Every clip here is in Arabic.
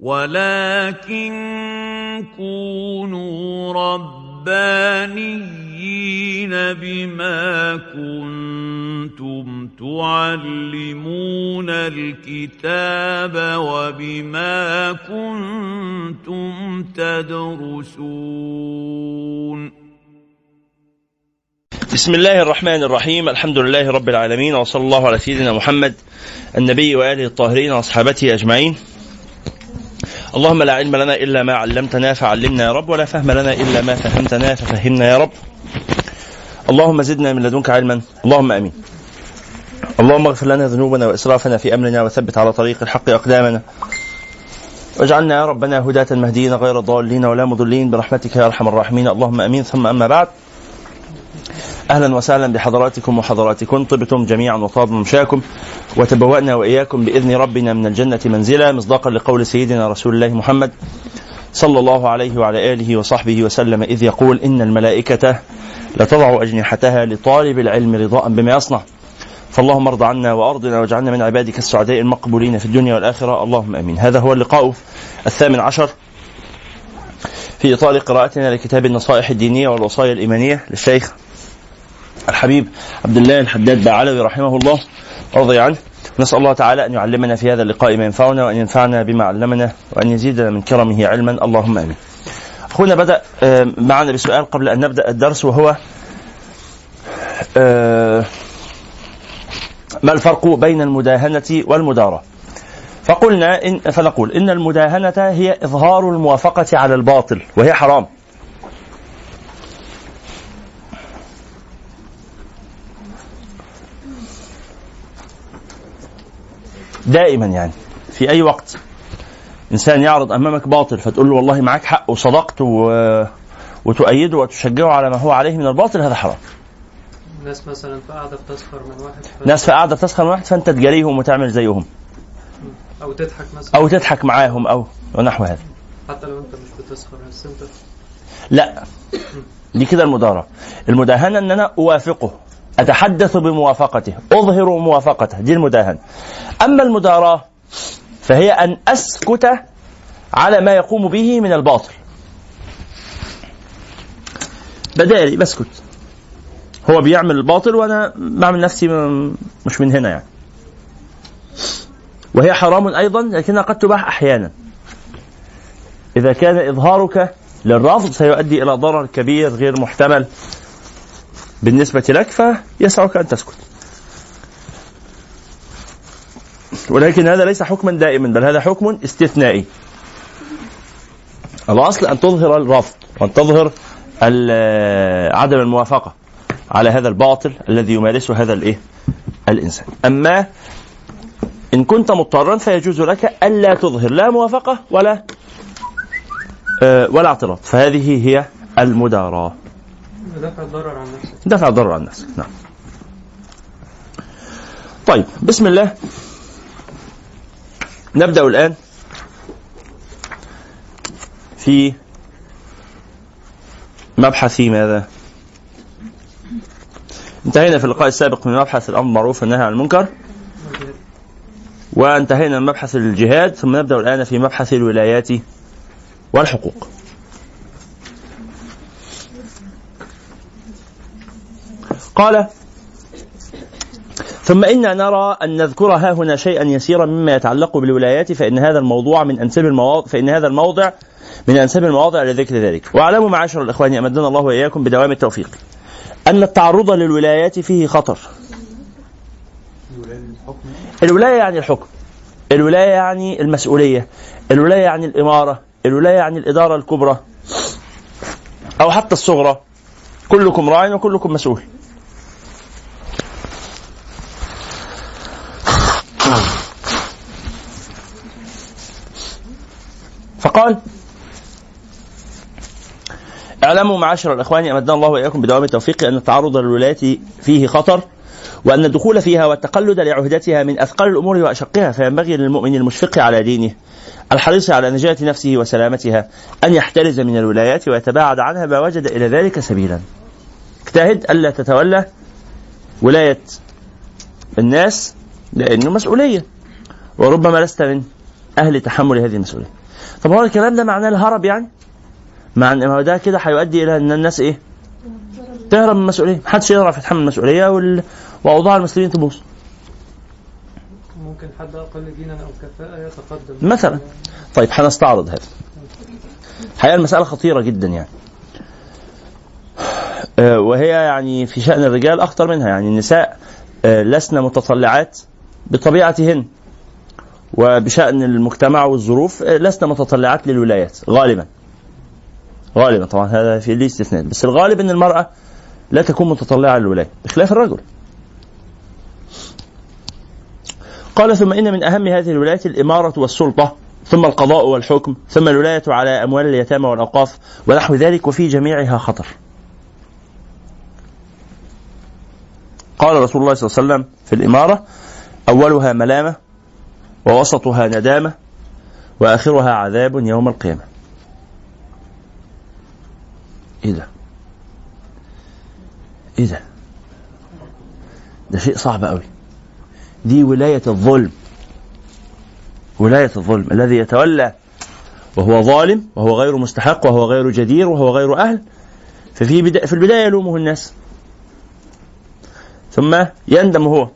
ولكن كونوا ربانيين بما كنتم تعلمون الكتاب وبما كنتم تدرسون. بسم الله الرحمن الرحيم. الحمد لله رب العالمين، وصلى الله على سيدنا محمد النبي وآله الطاهرين وأصحابته أجمعين. اللهم لا علم لنا إلا ما علمتنا فعلمنا يا رب، ولا فهم لنا إلا ما فهمتنا ففهمنا يا رب. اللهم زدنا من لدنك علما، اللهم آمين. اللهم اغفر لنا ذنوبنا وإسرافنا في أمرنا، وثبت على طريق الحق أقدامنا، واجعلنا يا ربنا هداة مهديين غير ضالين ولا مضلين برحمتك يا أرحم الراحمين، اللهم آمين. ثم أما بعد، أهلا وسهلا بحضراتكم وحضراتكم، طبتم جميعا وطاب ممشاكم، وتبوأنا وإياكم بإذن ربنا من الجنة منزلا، مصداقا لقول سيدنا رسول الله محمد صلى الله عليه وعلى آله وصحبه وسلم، إذ يقول: إن الملائكة لتضع أجنحتها لطالب العلم رضاء بما يصنع. فاللهم ارض عنا وأرضنا، واجعلنا من عبادك السعداء المقبولين في الدنيا والآخرة، اللهم آمين. هذا هو اللقاء 18 في إطار قراءتنا لكتاب النصائح الدينية والوصايا الإيمانية للشيخ الحبيب عبد الله الحداد بعلوي رحمه الله رضي عنه. نسأل الله تعالى أن يعلمنا في هذا اللقاء ما ينفعنا، وأن ينفعنا بما علمنا، وأن يزيدنا من كرمه علما، اللهم آمين. أخونا بدأ معنا بسؤال قبل أن نبدأ الدرس، وهو: ما الفرق بين المداهنة والمدارة؟ فنقول إن المداهنة هي إظهار الموافقة على الباطل، وهي حرام، دائما، يعني في أي وقت إنسان يعرض أمامك باطل فتقول له والله معك حق وصدقت وتؤيده وتشجعه على ما هو عليه من الباطل، هذا حرام. ناس مثلا فقاعدة بتسخر من واحد فأنت تجاريهم وتعمل زيهم، أو تضحك مثلا، أو تضحك معاهم، أو ونحو هذا، حتى لو أنت مش بتسخر، بس أنت لا، دي كده المدارة. المداهنة إن أنا أوافقه، أتحدث بموافقته، أظهر موافقته، دي المداهنة. أما المداراة فهي أن أسكت على ما يقوم به من الباطل، بدالي بسكت، هو بيعمل الباطل وأنا بعمل نفسي مش من هنا يعني، وهي حرام أيضا، لكنها قد تباح أحيانا إذا كان إظهارك للرفض سيؤدي إلى ضرر كبير غير محتمل بالنسبة لك، فيسعك أن تسكت. ولكن هذا ليس حكما دائما، بل هذا حكم استثنائي. الأصل أن تظهر الرفض، وأن تظهر عدم الموافقة على هذا الباطل الذي يمارسه هذا الإنسان. أما إن كنت مضطرا فيجوز لك ألا تظهر لا موافقة ولا اعتراض، فهذه هي المداراة، دفع الضرر عن نفسك. نعم. طيب، بسم الله، نبدأ الآن في مبحث ماذا؟ انتهينا في اللقاء السابق من مبحث الأمر بالمعروف والنهي عن المنكر، وانتهينا من مبحث الجهاد، ثم نبدأ الآن في مبحث الولايات والحقوق. قال: ثم إننا نرى أن نذكر هاهنا شيئا يسيرا مما يتعلق بالولايات، فإن هذا الموضع من أنسب المواضع لذكر ذلك. واعلموا معاشر الإخوان، أمدنا الله وإياكم بدوام التوفيق، أن التعرض للولايات فيه خطر. الولاية يعني الحكم، الولاية يعني المسؤولية، الولاية يعني الإمارة، الولاية يعني الإدارة الكبرى أو حتى الصغرى، كلكم راع وكلكم مسؤول. فقال: اعلموا معاشر الإخوان، أمدنا الله وإياكم بدوام التوفيق، أن التعرض للولايات فيه خطر، وأن الدخول فيها والتقلد لعهدتها من أثقل الأمور وأشقها، فينبغي للمؤمن المشفق على دينه الحريص على نجاة نفسه وسلامتها أن يحترز من الولايات ويتباعد عنها ما وجد إلى ذلك سبيلا. اجتهد ألا تتولى ولاية الناس، لأنه مسؤولية، وربما لست من أهل تحمل هذه المسؤولية. طب هو الكلام ده معناه الهرب يعني؟ معناه ده كده هيؤدي الى ان الناس ايه؟ تهرب من المسؤوليه، محدش يعرف يتحمل المسؤوليه واوضاع المسلمين تبوظ. ممكن حد اقل دينا او كفاءه يتقدم مثلا. طيب هنستعرض هذا. الحقيقه المساله خطيره جدا يعني، وهي يعني في شأن الرجال أخطر منها. يعني النساء لسنا متطلعات بطبيعتهن، وبشأن المجتمع والظروف لسنا متطلعات للولايات غالبا طبعا هذا في ليه استثناء، بس الغالب أن المرأة لا تكون متطلعة للولاية بخلاف الرجل. قال: ثم إن من أهم هذه الولايات الإمارة والسلطة، ثم القضاء والحكم، ثم الولاية على أموال اليتامى والأوقاف ونحو ذلك، وفي جميعها خطر. قال رسول الله صلى الله عليه وسلم في الإمارة: أولها ملامة، ووسطها ندامة، وآخرها عذاب يوم القيامة. إيه ده؟ ده شيء صعب قوي. دي ولاية الظلم، ولاية الظلم، الذي يتولى وهو ظالم وهو غير مستحق وهو غير جدير وهو غير أهل، في البداية يلومه الناس، ثم يندم هو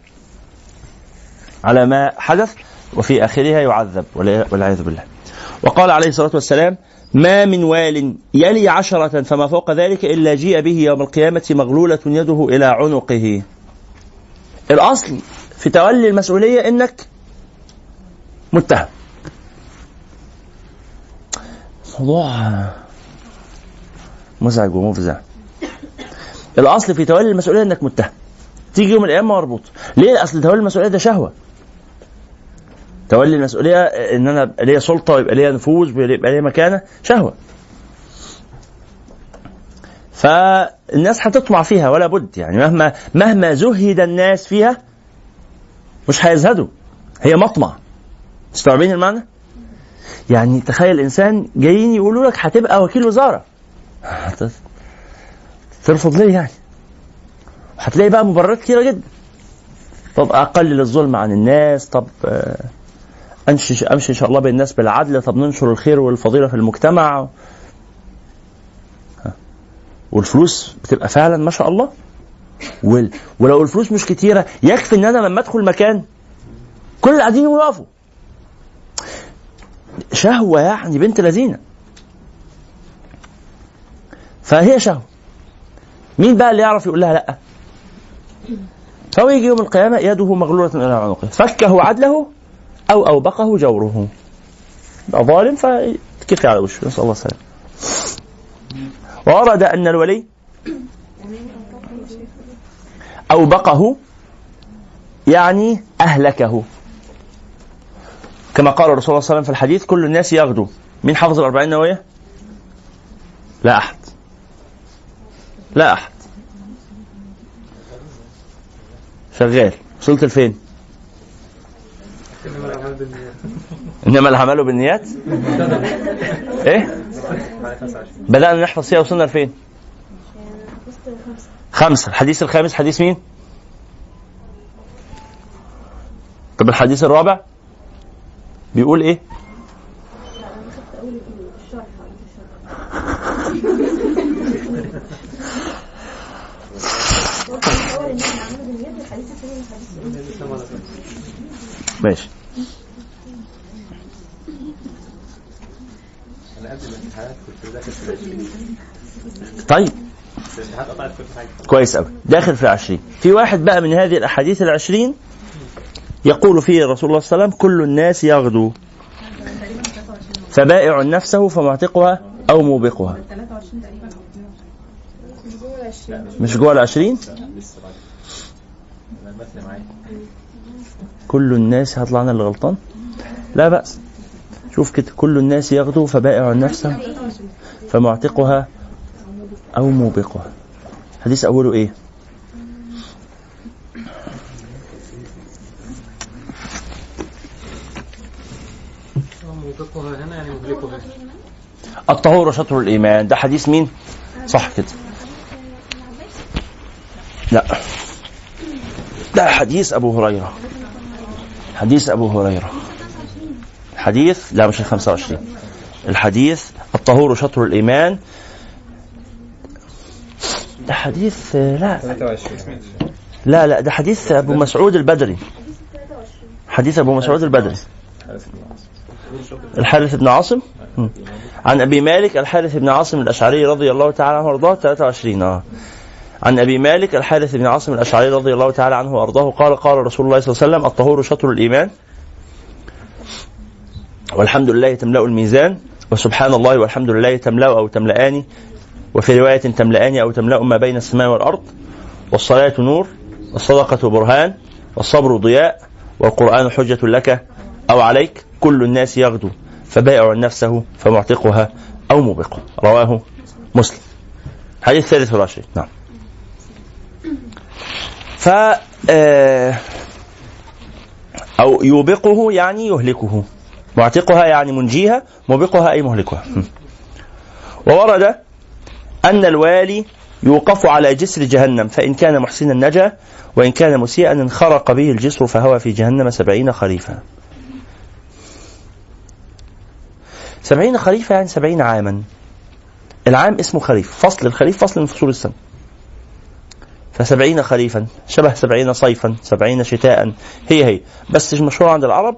على ما حدث، وفي آخرها يعذب والعياذ بالله. وقال عليه الصلاة والسلام: ما من وال يلي 10 فما فوق ذلك إلا جيء به يوم القيامة مغلولة يده إلى عنقه. الأصل في تولي المسؤولية إنك متهم. موضوع مزعج ومفزع. الأصل في تولي المسؤولية إنك متهم، تيجي يوم القيامة مربوط. ليه؟ أصل تولي المسؤولية ده شهوة. تولي المسؤولية إن أنا يبقى ليا سلطة ويبقى ليا نفوذ ويبقى ليا مكانة، شهوة. فالناس هتطمع فيها ولا بد، يعني مهما زهد الناس فيها مش هيزهدوا، هي مطمع. مستوعبين المعنى؟ يعني تخيل إنسان جايين يقولوا لك هتبقى وكيل وزارة، ترفض ليه يعني؟ هتلاقي بقى مبررات كتيرة جدا. طب أقلل الظلم عن الناس، طب أمشي إن شاء الله بين الناس بالعدل، طب ننشر الخير والفضيلة في المجتمع. والفلوس بتبقى فعلا ما شاء الله، ولو الفلوس مش كتيرة يكفي إن أنا لما أدخل مكان كل اللي قاعدين يوقفوا. شهوة يعني بنت لذينة، فهي شهوة. مين بقى اللي يعرف يقول لها لأ؟ فهو يجي يوم القيامة يده مغلولة إلى عنقه، فكه عدله أو أوبقه جوره. يبقى ظالم فكفي على وشه، نسأل الله السلامة. وورد أن الولي أوبقه يعني أهلكه، كما قال الرسول صلى الله عليه وسلم في الحديث: كل الناس يغدو. مين حافظ 40 نووية؟ لا أحد. شغال. وصلت لفين؟ إنما العمل بالنيات. إيه؟ بدأنا نحفظ فيها، وصلنا لفين؟ 5. الحديث الخامس حديث مين؟ طب الحديث الرابع بيقول إيه؟ ماشي. طيب كويس قوي، داخل في 20. في واحد بقى من هذه الاحاديث 20 يقول فيه الرسول صلى الله عليه وسلم: كل الناس يغدو، فبائع نفسه فمعتقها او موبقها. مش جوه 20 كل الناس هطلعنا اللي غلطان؟ لا بأس. شوف كده: كل الناس يغدو، فبائع نفسه فمعتقها أو موبقها. حديث أوله إيه؟ موبقها هنا يعني مغلقها. الطهور شطر الإيمان، ده حديث مين؟ صح كده؟ لا، ده حديث أبو هريرة. حديث أبو هريرة. حديث لا مش 25. الحديث الطهور شطر الإيمان. ده حديث لا ده حديث أبو مسعود البدري، حديث أبو مسعود البدري الحارث بن عاصم عن أبي مالك الحارث بن عاصم الأشعري رضي الله تعالى عنه وأرضاه 23 عن أبي مالك الحارث بن عاصم الأشعري رضي الله تعالى عنه وأرضاه قال قال رسول الله صلى الله عليه وسلم الطهور شطر الإيمان والحمد لله تملأ الميزان وسبحان الله والحمد لله تملأ أو تملأني وفي رواية تملأني أو تملأ ما بين السماء والأرض والصلاة نور والصدقة برهان والصبر ضياء والقرآن حجة لك أو عليك كل الناس يغدو فبائع نفسه فمعتقها أو موبقه رواه مسلم. حديث 23. نعم. ف أو يوبقه يعني يهلكه، معتقها يعني منجيها، موبقها أي مهلكها. وورد أن الوالي يوقف على جسر جهنم فإن كان محسنا نجا وإن كان مسيئا انخرق به الجسر فهو في جهنم 70 خريفا. 70 خريفا يعني 70 عاما. العام اسمه خريف، فصل الخريف فصل من فصول السنة، ف70 خريفا شبه 70 صيفا 70 شتاء، هي بس مشهور عند العرب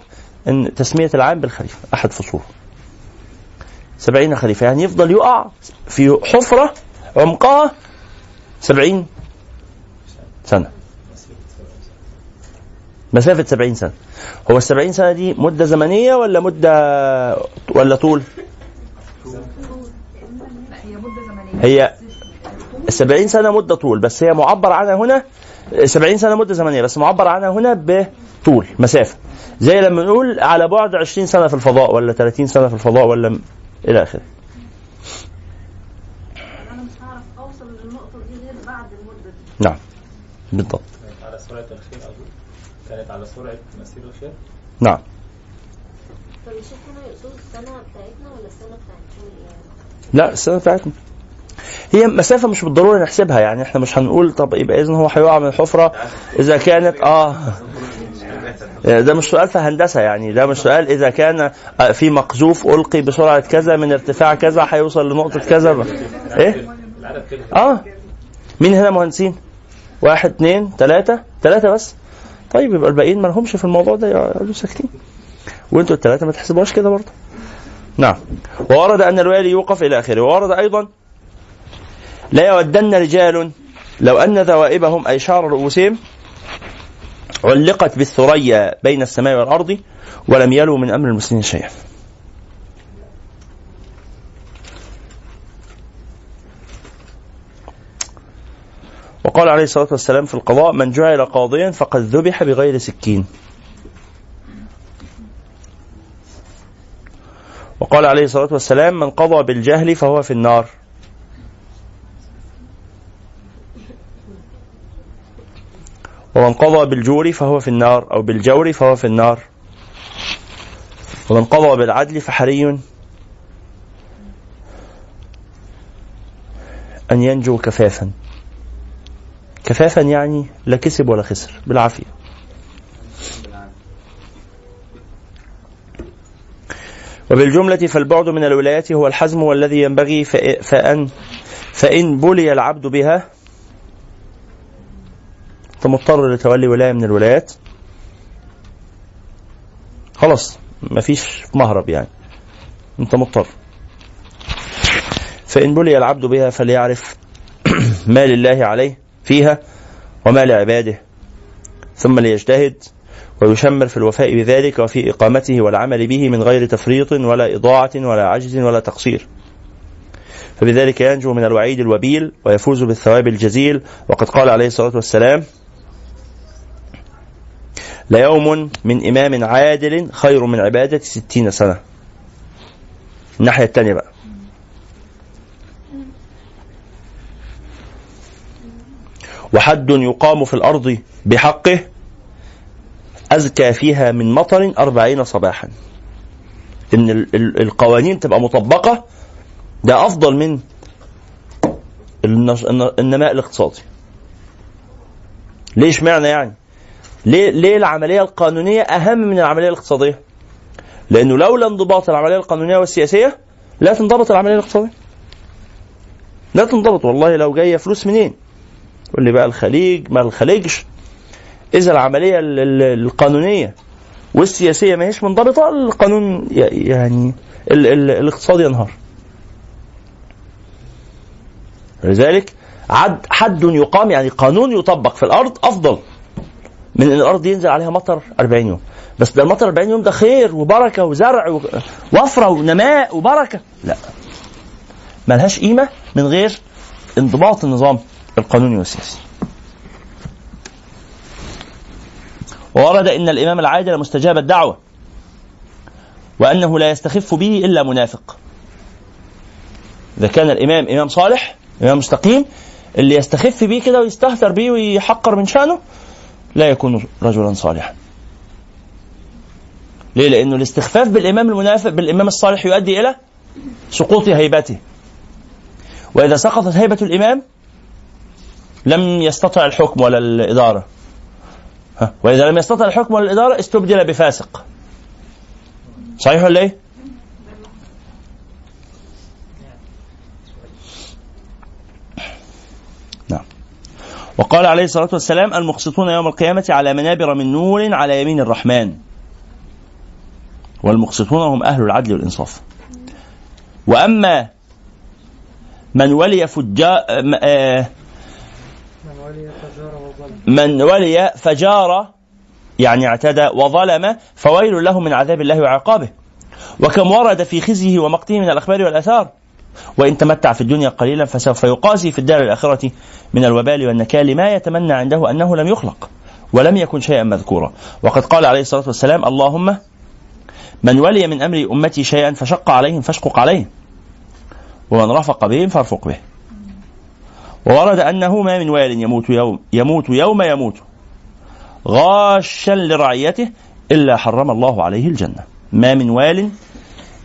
أن تسمية العام بالخريف أحد فصوله. 70 خريفا يعني يفضل يقع في حفرة عمقها 70 سنة، مسافة 70 سنة. هو 70 سنة دي مدة زمنية ولا مدة ولا طول؟ هي 70 سنة مدة طول، بس هي معبر عنها هنا 70 سنة مدة زمنية، بس معبر عنها هنا بطول مسافة، زي لما نقول على بعد 20 سنة في الفضاء ولا 30 سنة في الفضاء ولا إلى آخره. أنا مش هعرف أوصل للنقطة دي غير بعد المدة دي. نعم بالضبط. على سرعة الخيل أقول كانت على سرعة مسير الخيل. نعم. طب يا شيخ هنا يقصد السنة بتاعتنا ولا السنة بتاعتنا؟ لا السنة بتاعتنا. هي مسافة مش بالضرورة نحسبها، يعني احنا مش هنقول طب يبقى إذن هو هيقع من الحفرة إذا كانت ده مش سؤال في هندسة، يعني ده مش سؤال إذا كان في مقذوف ألقي بسرعة كذا من ارتفاع كذا هيوصل لنقطة كذا إيه؟ مين هنا مهندسين؟ 1 2 3 بس. طيب يبقى الباقيين ما لهمش في الموضوع ده، يقعدوا ساكتين، وانتوا ال3 ما تحسبوهاش كده برضه. نعم. وورد أن الوالي يوقف إلى آخره. وورد أيضا لا يودن رجال لو أن ذوائبهم أي شعر رؤوسهم علقت بالثريا بين السماء والأرض ولم يلوا من أمر المسلمين شيئا. وقال عليه الصلاة والسلام في القضاء من جعل قاضيا فقد ذبح بغير سكين. وقال عليه الصلاة والسلام من قضى بالجهل فهو في النار. ومن قضى بالجور فهو في النار أو بالجور فهو في النار. ومن قضى بالعدل فحري أن ينجو كفافا. كفافا يعني لا كسب ولا خسر، بالعافية. وبالجملة فالبعد من الولايات هو الحزم والذي ينبغي فإن بلي العبد بها مضطر لتولي ولاية من الولايات، خلاص مفيش مهرب، يعني انت مضطر. فإن بلي العبد بها فليعرف ما لله عليه فيها وما لعباده، ثم ليجتهد ويشمر في الوفاء بذلك وفي إقامته والعمل به من غير تفريط ولا إضاعة ولا عجز ولا تقصير، فبذلك ينجو من الوعيد الوبيل ويفوز بالثواب الجزيل. وقد قال عليه الصلاة والسلام ليوم من إمام عادل خير من عبادة 60 سنة. الناحية الثانية بقى وحد يقام في الأرض بحقه أزكى فيها من مطر 40 صباحا. إن القوانين تبقى مطبقة ده أفضل من النماء الاقتصادي. ليش معنى يعني؟ ليه العملية القانونية أهم من العملية الاقتصادية؟ لأنه لولا انضباط العملية القانونية والسياسية لا تنضبط العمليه الاقتصاديه، لا تنضبط. والله لو جايه فلوس منين؟ يقول لي بقى الخليج، ما الخليجش. اذا العمليه القانونيه والسياسيه ما هيش منضبطه، القانون يعني الاقتصاد ينهار. لذلك حد يقام، يعني قانون يطبق في الارض افضل من ان الارض ينزل عليها مطر 40 يوم بس. ده المطر 40 يوم ده خير وبركه وزرع ووفره ونماء وبركه. لا، ملهاش قيمه من غير انضباط النظام القانوني والسياسي. وورد ان الامام العادل مستجاب الدعوه، وانه لا يستخف به الا منافق. اذا كان الامام امام صالح، امام مستقيم، اللي يستخف به كده ويستهتر به ويحقر من شانه لا يكون رجلا صالحا. ليه؟ لأنه الاستخفاف بالإمام المنافق، بالإمام الصالح، يؤدي إلى سقوط هيبته، وإذا سقطت هيبة الإمام لم يستطع الحكم ولا الإدارة، وإذا لم يستطع الحكم ولا الإدارة استبدل بفاسق. صحيح ولا إيه؟ وقال عليه الصلاة والسلام: المقسطون يوم القيامة على منابر من نور على يمين الرحمن، والمقسطون هم أهل العدل والإنصاف. وأما من ولي فجار يعني اعتدى وظلم فويل له من عذاب الله وعقابه. وكم ورد في خزيه ومقته من الأخبار والآثار. وإن تمتع في الدنيا قليلا فسوف يقاسي في الدار الآخرة من الوبال والنكال ما يتمنى عنده أنه لم يخلق ولم يكن شيئا مذكورا. وقد قال عليه الصلاة والسلام: اللهم من ولي من أمر أمتي شيئا فشق عليهم فاشقق عليهم، ومن رفق بهم فارفق به. وورد أنه ما من وال يموت يوم يموت غاشا لرعيته إلا حرم الله عليه الجنة. ما من وال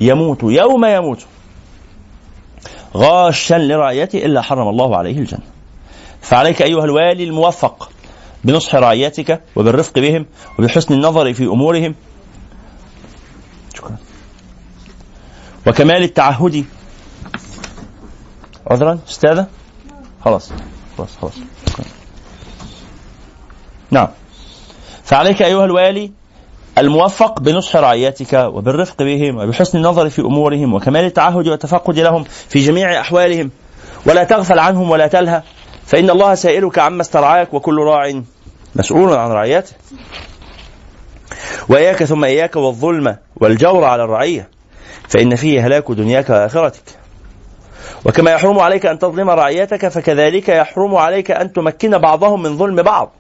يموت يوم يموت غاشا لرعيته إلا حرم الله عليه الجنة. فعليك أيها الوالي الموفق بنصح رعيتك وبالرفق بهم وبحسن النظر في أمورهم، شكرا، وكمال التعهد. عذرا أستاذة، خلاص. نعم، فعليك أيها الوالي الموفق بنصح رعيتك وبالرفق بهم وبحسن النظر في أمورهم وكمال التعهد والتفقد لهم في جميع أحوالهم، ولا تغفل عنهم ولا تلهى، فإن الله سائلك عما استرعاك، وكل راع مسؤول عن رعيته. وإياك ثم إياك والظلم والجور على الرعية، فإن فيه هلاك دنياك وآخرتك. وكما يحرم عليك أن تظلم رعيتك، فكذلك يحرم عليك أن تمكن بعضهم من ظلم بعض،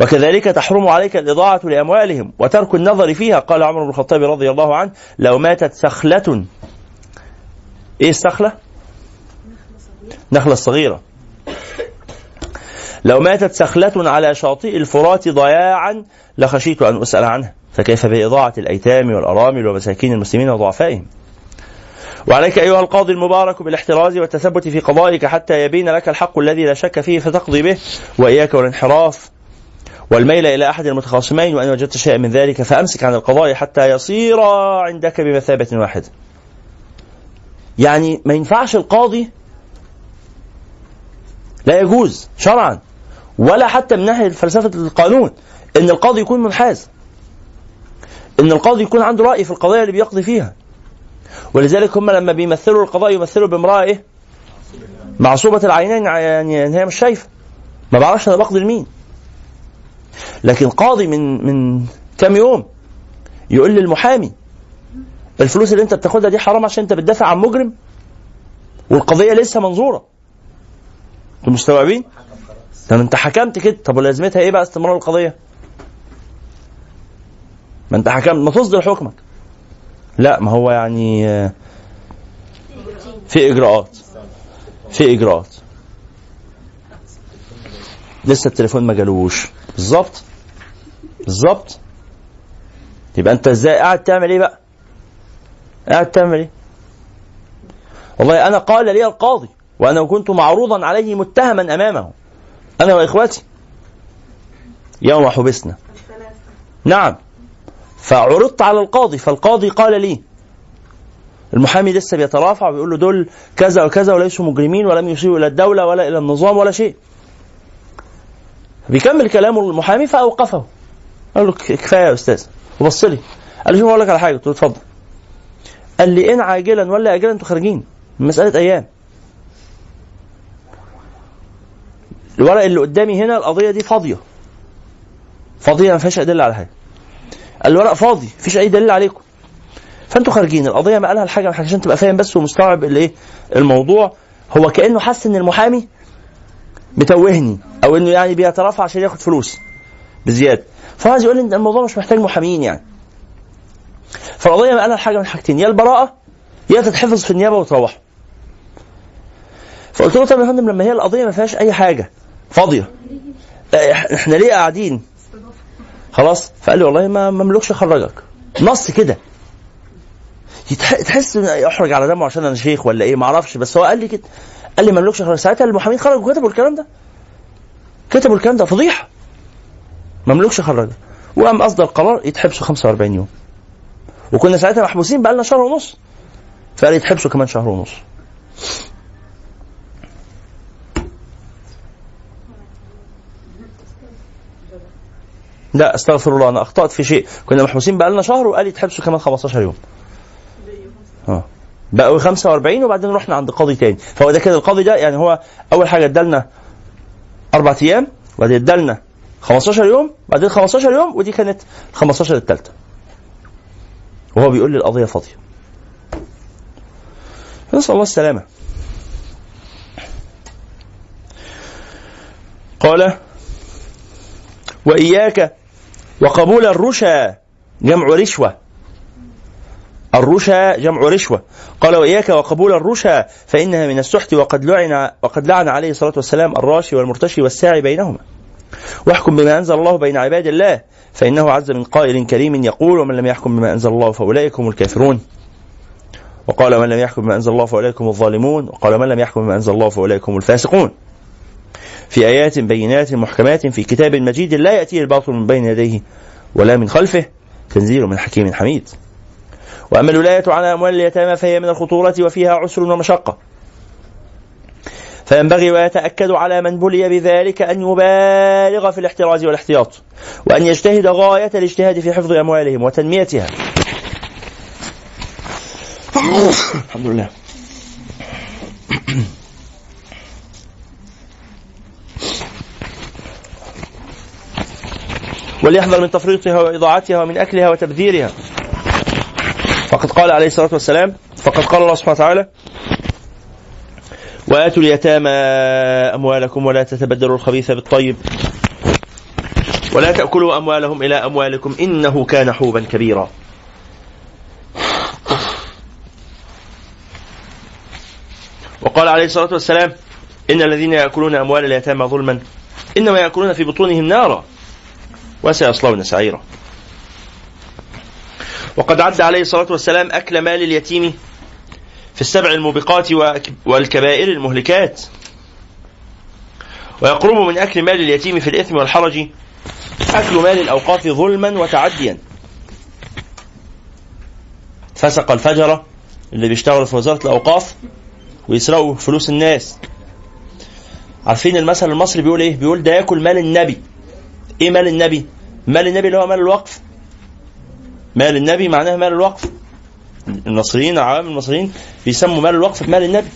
وكذلك تحرم عليك الإضاعة لأموالهم وترك النظر فيها. قال عمر بن الخطاب رضي الله عنه: لو ماتت سخلة، إيه السخلة؟ نخلة صغيرة. لو ماتت سخلة على شاطئ الفرات ضياعا لخشيت أن أسأل عنها، فكيف بإضاعة الأيتام والأرامل ومساكين المسلمين وضعفائهم. وعليك أيها القاضي المبارك بالاحتراز والتثبت في قضائك حتى يبين لك الحق الذي لا شك فيه فتقضي به. وإياك والانحراف والميل إلى أحد المتخاصمين، وأن وجدت شيئا من ذلك فأمسك عن القضاء حتى يصير عندك بمثابة واحد. يعني ما ينفعش القاضي، لا يجوز شرعا ولا حتى من ناحية فلسفة القانون إن القاضي يكون منحاز، إن القاضي يكون عنده رأي في القضايا اللي بيقضي فيها. ولذلك هم لما بيمثلوا القضاء يمثلوا بامرأة معصوبة العينين، يعني هي مش شايفة، ما بعرفش أنا بقضي لمين. لكن قاضي من كام يوم يقول للمحامي: الفلوس اللي انت بتاخدها دي حرام عشان انت بتدافع عن مجرم والقضيه لسه منظوره. انتوا مستوعبين؟ طب انت حكمت كده، طب ولازمتها ايه بقى استمرار القضيه؟ ما انت حكمت، ما تصدر حكمك. لا، ما هو يعني في اجراءات لسه التليفون ما جالوش. بالظبط. يبقى انت ازاي قاعد تعمل ايه؟ والله انا قال لي القاضي، وانا كنت معروضا عليه متهما امامه، انا واخواتي، يوم حبسنا. نعم، فعرضت على القاضي، فالقاضي قال لي: المحامي لسه بيترافع ويقول له دول كذا وكذا وليسوا مجرمين ولم يسيئوا الى الدوله ولا الى النظام ولا شيء. بيكمل كلامه المحامي فاوقفه، قال له كفايه يا استاذ، وبص لي قال لي شوف اقول لك على حاجه، قلت له اتفضل. قال لي ان عاجلا ولا اجلا انتوا خارجين، مساله ايام، الورق اللي قدامي هنا القضيه دي فاضيه فاضيه ما فيهاش ادله على حاجه، الورق فاضي مفيش اي دليل عليكم، فانتوا خارجين. القضيه ما قالها الحاجه عشان تبقى فاهم بس ومستوعب الايه الموضوع. هو كانه حس ان المحامي بتوهني او انه يعني بيترافع عشان ياخد فلوس بزياده، فعايز يقول ان الموضوع مش محتاج محامين يعني. فالقضيه ما قالها الحاجه من حاجتين، يا البراءه يا تتحفظ في النيابه وتروح. فقلت له طب يا فندم لما هي القضيه ما فيهاش اي حاجه فاضيه احنا ليه قاعدين خلاص؟ فقال لي والله ما مملكش اخرجك نص كده، تحس ان احرج على دمه عشان انا شيخ ولا ايه ما اعرفش، بس هو قال لي كده، قال لي مملكش اخرجك. ساعتها المحامين خرجوا وكتبوا الكلام ده، كتبوا الكلام ده فضيحه، مملكش اخرجك. وقام اصدر قرار يتحبسوا 45 يوم، وكنا ساعتها محبوسين بقى لنا شهر ونص، فقال يتحبسوا كمان شهر ونص. لا استغفر الله انا اخطأت في شيء، كنا محبوسين بقى لنا شهر وقال يتحبسوا كمان 15 يوم بقوا 45، وبعدين رحنا عند قاضي تاني. فهو ده كده القاضي ده يعني هو اول حاجه ادالنا 4 ايام، وبعدين ادالنا 15 يوم، بعدين 15 يوم، ودي كانت 15 الثالثه، وهو بيقول لي القضيه فاضيه. نسال الله السلامه. قال واياك وقبول الرشا جمع رشوه، الرشا جمع رشوه. قال واياك وقبول الرشا فانها من السحت، وقد لعن عليه الصلاه والسلام الراشي والمرتشي والساعي بينهما. واحكم بما انزل الله بين عباد الله فانه عز من قائل كريم يقول ومن لم يحكم بما انزل الله فاولئك هم الكافرون. وقال من لم يحكم بما انزل الله فاولئك هم الظالمون. وقال من لم يحكم بما انزل الله فاولئك هم الفاسقون. في آيات بينات محكمات في كتاب مجيد لا يأتيه الباطل من بين يديه ولا من خلفه تنزيل من حكيم حميد. وأما الولاية على أموال اليتامى فهي من الخطورة وفيها عسر ومشقة، فينبغي ويتأكد على من بلي بذلك أن يبالغ في الاحتراز والاحتياط، وأن يجتهد غاية الاجتهاد في حفظ أموالهم وتنميتها. الحمد لله. وليحذر من تفريطها وإضاعتها ومن أكلها وتبذيرها، فقد قال عليه الصلاة والسلام، فقد قال الله سبحانه وتعالى وآتوا اليتامى أموالكم ولا تتبدلوا الخبيث بالطيب ولا تأكلوا أموالهم إلى أموالكم إنه كان حوبا كبيرا. وقال عليه الصلاة والسلام إن الذين يأكلون أموال اليتامى ظلما إنما يأكلون في بطونهم نارا وسيصلون سعيرا. وقد عد عليه الصلاة والسلام أكل مال اليتيم في السبع الموبقات والكبائر المهلكات، ويقرب من أكل مال اليتيم في الإثم والحرج أكل مال الأوقاف ظلما وتعديا. فسق الفجرة اللي بيشتغلوا في وزارة الأوقاف ويسرقوا فلوس الناس. عارفين المثل المصري بيقول إيه؟ بيقول ده يأكل مال النبي. ايه مال النبي؟ مال النبي اللي هو مال الوقف. مال النبي معناه مال الوقف. المصريين عوام المصريين بيسموا مال الوقف مال النبي.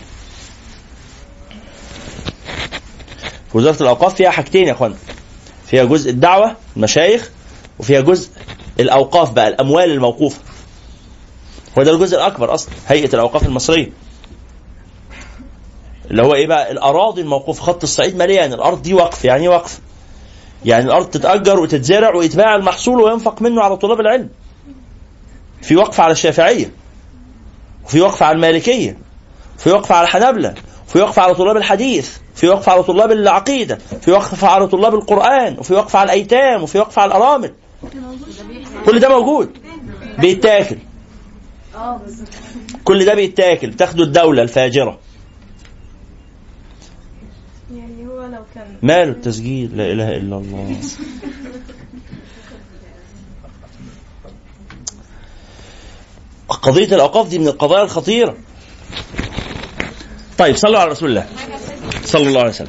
وزارة الأوقاف فيها حاجتين يا اخوانا، فيها جزء الدعوة المشايخ وفيها جزء الأوقاف بقى الأموال الموقوفة، وده الجزء الأكبر أصلا. هيئة الأوقاف المصرية اللي هو ايه بقى؟ الأراضي الموقوفة. خط الصعيد مليان الأرض دي وقف. يعني وقف يعني الأرض تتأجر وتتزرع ويتباع المحصول وينفق منه على طلاب العلم. في وقف على الشافعية، وفي وقف على المالكية، وفي وقف على الحنابلة، وفي وقف على طلاب الحديث، وفي وقف على طلاب العقيدة، وفي وقف على طلاب القرآن، وفي وقف على الأيتام، وفي وقف على الأرامل. كل ده موجود بيتاكل، كل ده بيتاكل، بتاخده الدولة الفاجرة. ماله التسجيل؟ لا إله إلا الله. قضية الأوقاف دي من القضايا الخطيرة. طيب صلوا على رسول الله صلى الله عليه وسلم.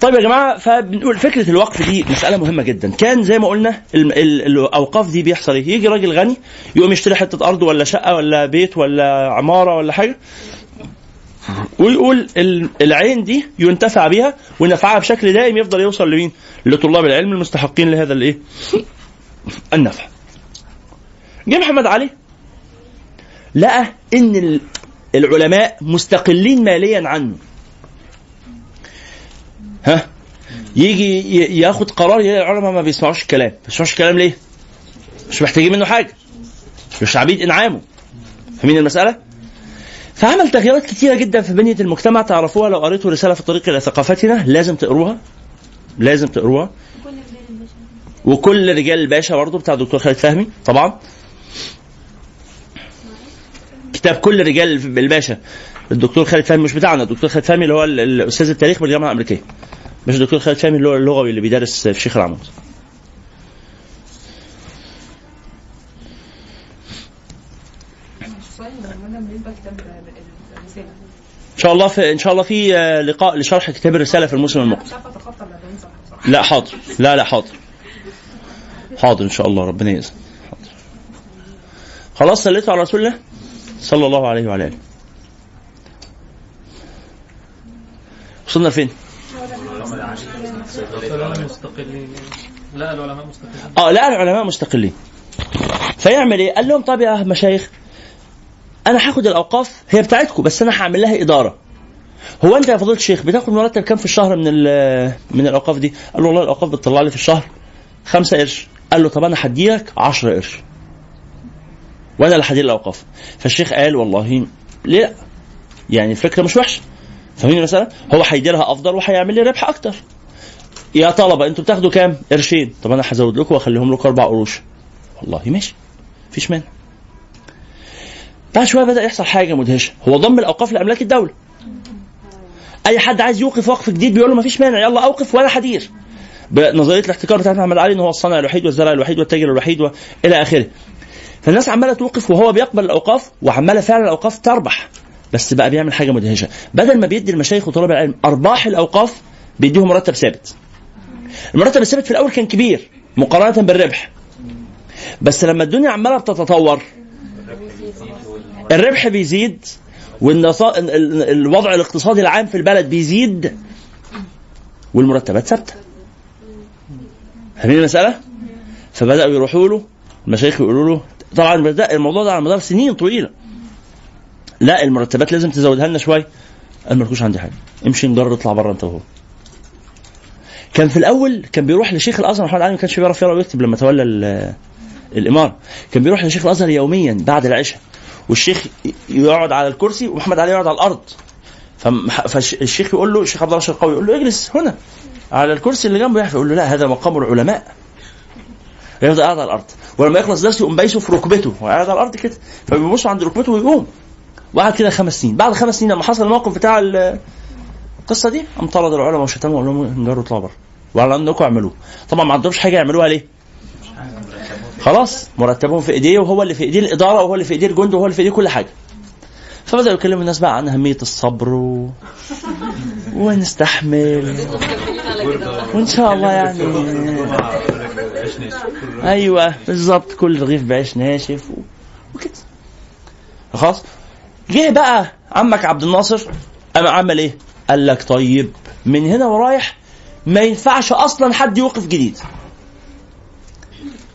طيب يا جماعة، فبنقول فكرة الوقف دي مسألة مهمة جدا. كان زي ما قلنا الأوقاف دي بيحصل يجي راجل غني يقوم يشتري حتة أرض ولا شقة ولا بيت ولا عمارة ولا حاجة، ويقول العين دي ينتفع بها ونفعها بشكل دائم، يفضل يوصل لمين؟ لطلاب العلم المستحقين لهذا الايه النفع. جه محمد علي لقى ان العلماء مستقلين ماليا عنه، ها يجي ياخد قرار العلماء ما بيسمعوش الكلام. بيسمعوش الكلام ليه؟ مش محتاجين منه حاجه، مش عبيد انعامه. فاهمين المساله؟ فعمل تغييرات كتيرة جدا في بنية المجتمع، تعرفوها لو قريتوا رسالة في الطريق إلى ثقافتنا، لازم تقروها لازم تقروها، وكل رجال الباشا برضو بتاع دكتور خالد فهمي طبعا، كتاب كل رجال الباشا الدكتور خالد فهمي، مش بتاعنا الدكتور خالد فهمي اللي هو الأستاذ التاريخ بالجامعة الأمريكية، مش الدكتور خالد فهمي اللي هو اللغوي اللي بيدرس في شيخ العمود. ان شاء الله في لقاء لشرح كتاب الرساله في الموسم المقبل. لا حاضر، لا حاضر ان شاء الله، ربنا يعزك. خلاص صليتوا على رسول الله صلى الله عليه وعلى اله. وصلنا فين؟ لا العلماء مستقلين. فيعمل ايه؟ قال لهم طب يا مشايخ انا هاخد الاوقاف هي بتاعتكم، بس انا هعمل لها اداره. هو انت يا فضيله الشيخ بتاخد مرتب كام في الشهر من الاوقاف دي؟ قال له والله الاوقاف بتطلع لي في الشهر 5 قرش. قال له طب انا هديلك 10 قرش وانا اللي هدي الاوقاف. فالشيخ قال والله لا، يعني الفكره مش وحشه. فاهمين المساله؟ هو هيديرها افضل وهيعمل لي ربح اكتر. يا طلبه انتوا بتاخدوا كام؟ قرشين. طب انا هزود لكم واخليهم لكم 4 قروش. والله ماشي مفيش مانع. بعد شويه بدا يحصل حاجه مدهشه، هو ضم الاوقاف لاملاك الدوله. اي حد عايز يوقف وقف جديد بيقول له مفيش مانع يلا اوقف وانا حدير، بنظريه الاحتكار بتاعت محمد علي ان هو الصانع الوحيد والزارع الوحيد والتاجر الوحيد والى اخره. فالناس عماله توقف وهو بيقبل الاوقاف، وعماله فعلا الاوقاف تربح. بس بقى بيعمل حاجه مدهشه، بدل ما بيدي المشايخ وطلاب العلم ارباح الاوقاف بيديهم مرتب ثابت. المرتب الثابت في الاول كان كبير مقارنه بالربح، بس لما الدنيا عماله بتتطور الربح بيزيد والوضع الاقتصادي العام في البلد بيزيد والمرتبات ثابته. فاهمين المساله؟ فبداوا يروحوا له المشايخ يقولوا له، طبعا بدا الموضوع ده على مدار سنين طويله، لا المرتبات لازم تزودها لنا شويه. قال مالكوش عندي حاجه، امشي نجرب اطلع بره انت وهو. كان في الاول كان بيروح لشيخ الازهر محمد علي، ما كانش بيعرف يقرا ويكتب لما تولى الاماره، كان بيروح لشيخ الازهر يوميا بعد العشاء، والشيخ يقعد على الكرسي ومحمد علي يقعد على الارض. فالشيخ يقول له، الشيخ عبد الله القوي يقول له اجلس هنا على الكرسي اللي جنبه، يقول له لا هذا مقام العلماء، يقعد على الارض. ولما يخلص درس يقوم بايسه في ركبته وقاعد على الارض كده، فبيبص عند ركبته ويقوم. وقعد كده 5 سنين. بعد 5 سنين لما حصل الموقف بتاع القصه دي، قام طرد العلماء وشتمهم وقال لهم انجروا اطلعوا بره وعلى انكم اعملوه. طبعا ما عندهمش حاجه يعملوها، ليه؟ خلاص مرتبهم في ايديه، وهو اللي في ايديه الاداره، وهو اللي في ايديه الجند، وهو اللي في ايديه كل حاجه. فبداوا يكلموا الناس بقى عن اهميه الصبر ونستحمل وان شاء الله يعني ايوه بالظبط، كل رغيف بعيش ناشف وكده. خلاص جه بقى عمك عبد الناصر، انا عمل ايه؟ قال لك طيب من هنا ورايح ما ينفعش اصلا حد يوقف جديد.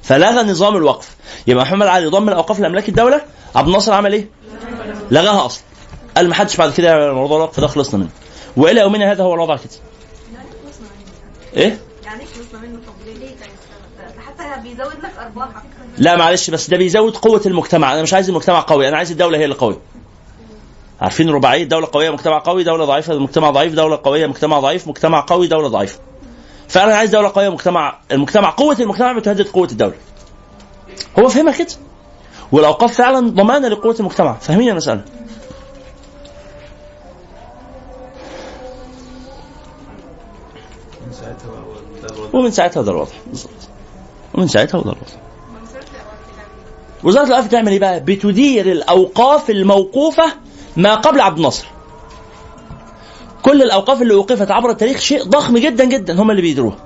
فلغى نظام الوقف. يبقى محمد علي ضم الاوقاف لاملاك الدوله، عبد الناصر عمل ايه؟ لغاها اصلا، قال ما حدش بعد كده الموضوع الوقف ده خلصنا منه، والى يومنا هذا هو الوضع كده. ايه يعني خلصنا منه؟ طب ليه حتى بيزود لك ارباح؟ لا معلش، بس ده بيزود قوه المجتمع. انا مش عايز المجتمع قوي، انا عايز الدوله هي اللي قويه. عارفين رباعيه دوله قويه مجتمع قوي، دوله ضعيفه مجتمع ضعيف، دوله قويه مجتمع ضعيف، مجتمع قوي دوله ضعيفه. فأنا عايز دولة قوية المجتمع قوة المجتمع بتهدد قوة الدولة. هو فهمها كده، والأوقاف فعلا ضمانة لقوة المجتمع. فاهمين المسألة؟ ومن ساعتها ده الوضع بالظبط. وزارة الأوقاف بتعمل إيه بقى؟ بتدير الأوقاف الموقوفة ما قبل عبد الناصر. كل الأوقاف اللي أوقفت عبر التاريخ شيء ضخم جدا جدا هم اللي بيدروه.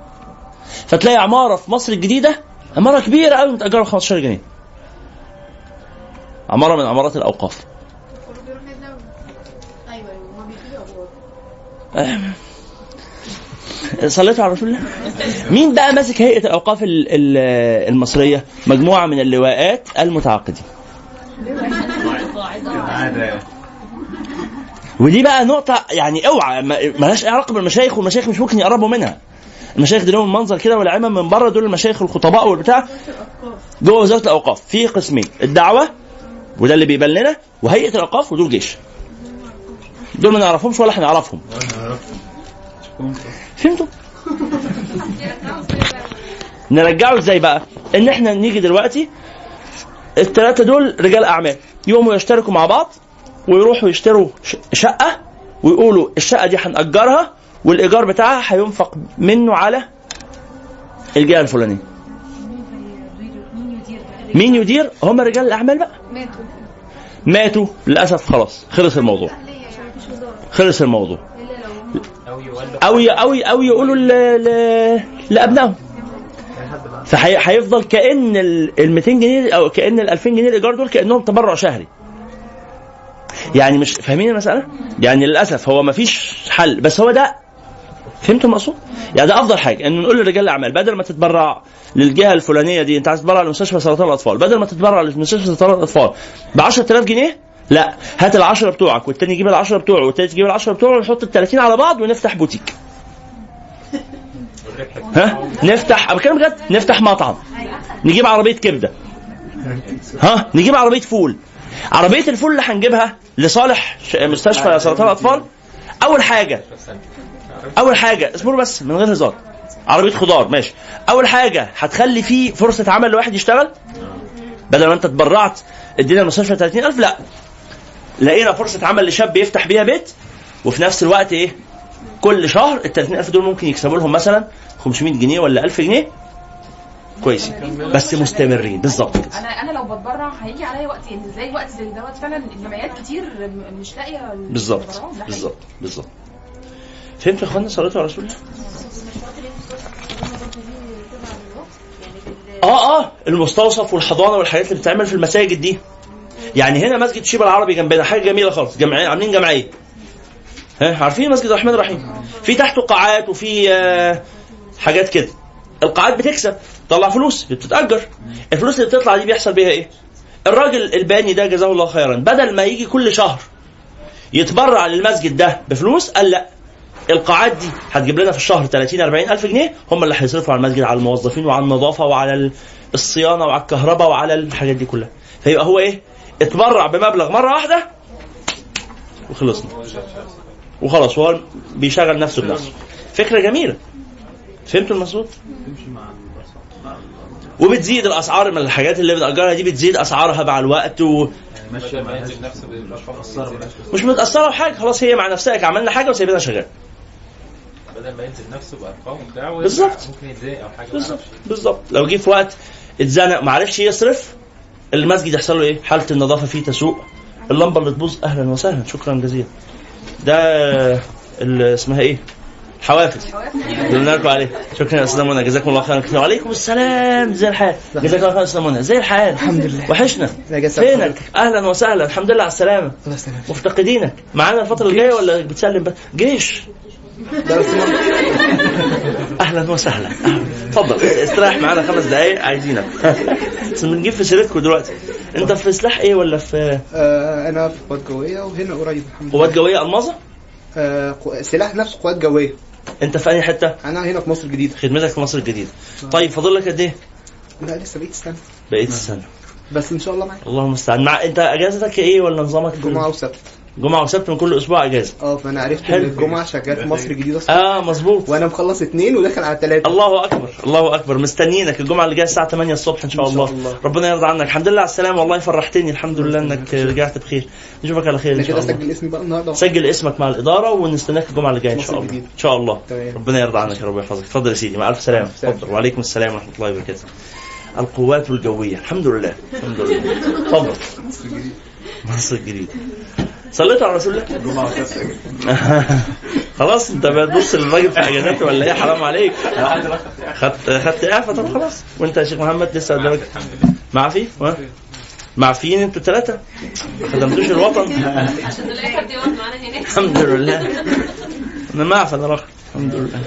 فتلاقي عمارة في مصر الجديدة عمارة كبيرة قوي متأجرة 15 جنيه. عمارة من عمارات الأوقاف. صليتوا على رسول الله. مين بقى ماسك هيئة الأوقاف المصرية؟ مجموعة من اللواءات المتعاقدين. ودي بقى نقطة يعني اوعى مالهاش علاقة بالمشايخ، والمشايخ مش ممكن يقربوا منها. المشايخ دول المنظر كده والعمم من بره، دول المشايخ الخطباء والبتاع. جوه وزارة الأوقاف في قسمين، الدعوة وده اللي بيبان لنا، وهيئة الأوقاف ودول جيش. دول ما نعرفهمش ولا هنعرفهم. فهمتوا؟ نرجعه ازاي بقى؟ ان احنا نيجي دلوقتي الثلاثة دول رجال اعمال، يقوموا يشتركوا مع بعض ويروحوا يشتروا شقة ويقولوا الشقة دي هنأجرها والإيجار بتاعها هينفق منه على الجهة الفلانية. مين يدير؟ هم رجال الاعمال بقى. ماتوا للأسف، خلاص خلص الموضوع، خلص الموضوع. أو يقولوا لأبنائهم، فهيفضل كأن ال 200 جنيه أو كأن ال 2000 جنيه الإيجار دول كأنهم تبرع شهري. يعني مش فاهمين المسألة؟ يعني للأسف هو مفيش حل، بس هو ده. فهمتوا المقصود؟ يعني ده أفضل حاجة، إنه نقول لرجال الأعمال بدل ما تتبرع للجهة الفلانية دي، أنت عايز تتبرع لمستشفى سرطان الأطفال، بدل ما تتبرع لمستشفى سرطان الأطفال ب 10000 جنيه لا، هات ال10 بتوعك والتاني يجيب ال10 بتوعه والتالت يجيب ال10 بتوعه ونحط ال30 على بعض ونفتح بوتيك. ها؟ نفتح بكلام جد، نفتح مطعم، نجيب عربية كبدة، ها؟ نجيب عربية فول. عربية الفول اللي هنجيبها لصالح مستشفى سرطان الأطفال أول حاجة اسمه بس من غير هزار، عربية خضار ماشي. أول حاجة هتخلي فيه فرصة عمل لواحد يشتغل، بدل ما أنت تبرعت ادينا المستشفى 30000 لا، لقينا فرصة عمل لشاب يفتح بيها بيت، وفي نفس الوقت إيه كل شهر ال30000 دول ممكن يكسبوا لهم مثلا 500 جنيه ولا 1000 جنيه كويسين، بس مستمرين. بالظبط. أنا لو بتبرع هيجي عليا وقت زي وقت زي دوت فعلا، جمعيات كتير مش لاقية. بالظبط. فهمت يا إخوانا؟ صليتوا على رسول الله. المستوصف والحضانة والحاجات اللي بتتعمل في المساجد دي. يعني هنا مسجد الشيب العربي جنبنا حاجه جميله خالص، عاملين جمعيه، ها عارفين مسجد الرحمن الرحيم، في تحته قاعات وفي حاجات كده. القاعات بتكسب، تطلع فلوس، بتتاجر. الفلوس اللي بتطلع دي بيحصل بيها ايه؟ الراجل الباني ده جزاه الله خيرا بدل ما يجي كل شهر يتبرع للمسجد ده بفلوس، قال لا، القاعات دي هتجيب لنا في الشهر 30-40 ألف جنيه، هم اللي هيصرفوا على المسجد، على الموظفين وعلى النظافه وعلى الصيانه وعلى الكهرباء وعلى الحاجات دي كلها. فيبقى هو ايه؟ اتبرع بمبلغ مرة واحدة وخلصنا وخلاص، هو بيشغل نفسه بنفسه. فكرة جميلة. فهمتوا المقصود؟ وبتزيد الأسعار من الحاجات اللي بتأجرها دي، بتزيد أسعارها مع الوقت مش متأثرة بحاجة، خلاص هي مع نفسك عملنا حاجة وسيبنا شغال، بدل ما ينزل نفسه بأرقام وبتاع. بالظبط. ممكن يتضايق أو حاجة. بالظبط. لو جه في وقت اتزنق معرفش يصرف، المسجد يحصل له ايه؟ حاله النظافه فيه تسوء، اللمبه اللي تبوظ اهلا وسهلا شكرا جزيلا، ده اسمها ايه؟ حوافز بنقول عليه شكرا يا استاذ، جزاكم الله خيرا. وعليكم السلام، زي الحال، جزاك الله خير استاذ، زي الحال الحمد لله، وحشنا فينك، اهلا وسهلا الحمد لله على السلامه، مفتقدينك، معانا الفتره الجايه ولا بتسلم بقى؟ جيش اهلا وسهلا، اتفضل استريح معانا 5 دقايق عايزينك. بس بنجيب في سيرتكم دلوقتي، انت في سلاح ايه ولا في انا في قوات جويه، وهنا قريب الحمد لله. قوات جويه الماظه، سلاح نفس قوات جويه. انت في اي حته؟ انا هنا في مصر الجديده. خدمتك في مصر الجديده. طيب فاضل لك قد ايه؟ لا لسه بقيت السنه بس ان شاء الله معاك. اللهم استعان. مع انت اجازتك ايه ولا نظامك؟ جمعة وسبت من كل اسبوع اجازه. فانا عرفت ان الجمعه شغال في مصر الجديده صح. مظبوط. وانا مخلص 2 وداخل على 3. الله اكبر. مستنيينك الجمعه اللي جايه الساعه 8 الصبح ان شاء الله. ربنا يرضى عنك. الحمد لله على السلامه، والله فرحتني، الحمد لله انك رجعت بخير، نشوفك على خير ان شاء الله. سجل اسمي بقى النهارده، سجل اسمك مع الاداره ونستناك الجمعه اللي جايه ان شاء الله. ربنا يرضى عنك يا رب ويحفظك. اتفضل يا سيدي مع الف سلامه. وعليكم السلام ورحمه الله وبركاته. القوات الجوية. الحمد لله الحمد لله. تفضل. مصر الجديد. صليت على رسول الله. خلاص انت بتبص للراجل في حاجاته ولا ايه؟ حرام عليك. خدت اعفاء. طب خلاص وانت يا شيخ محمد لسه قدامك معفي معفيين انتوا ثلاثه ما خدمتوش الوطن عشان نلاقي حد يقعد معانا هناك. الحمد لله انا معفى انا راجل الحمد لله.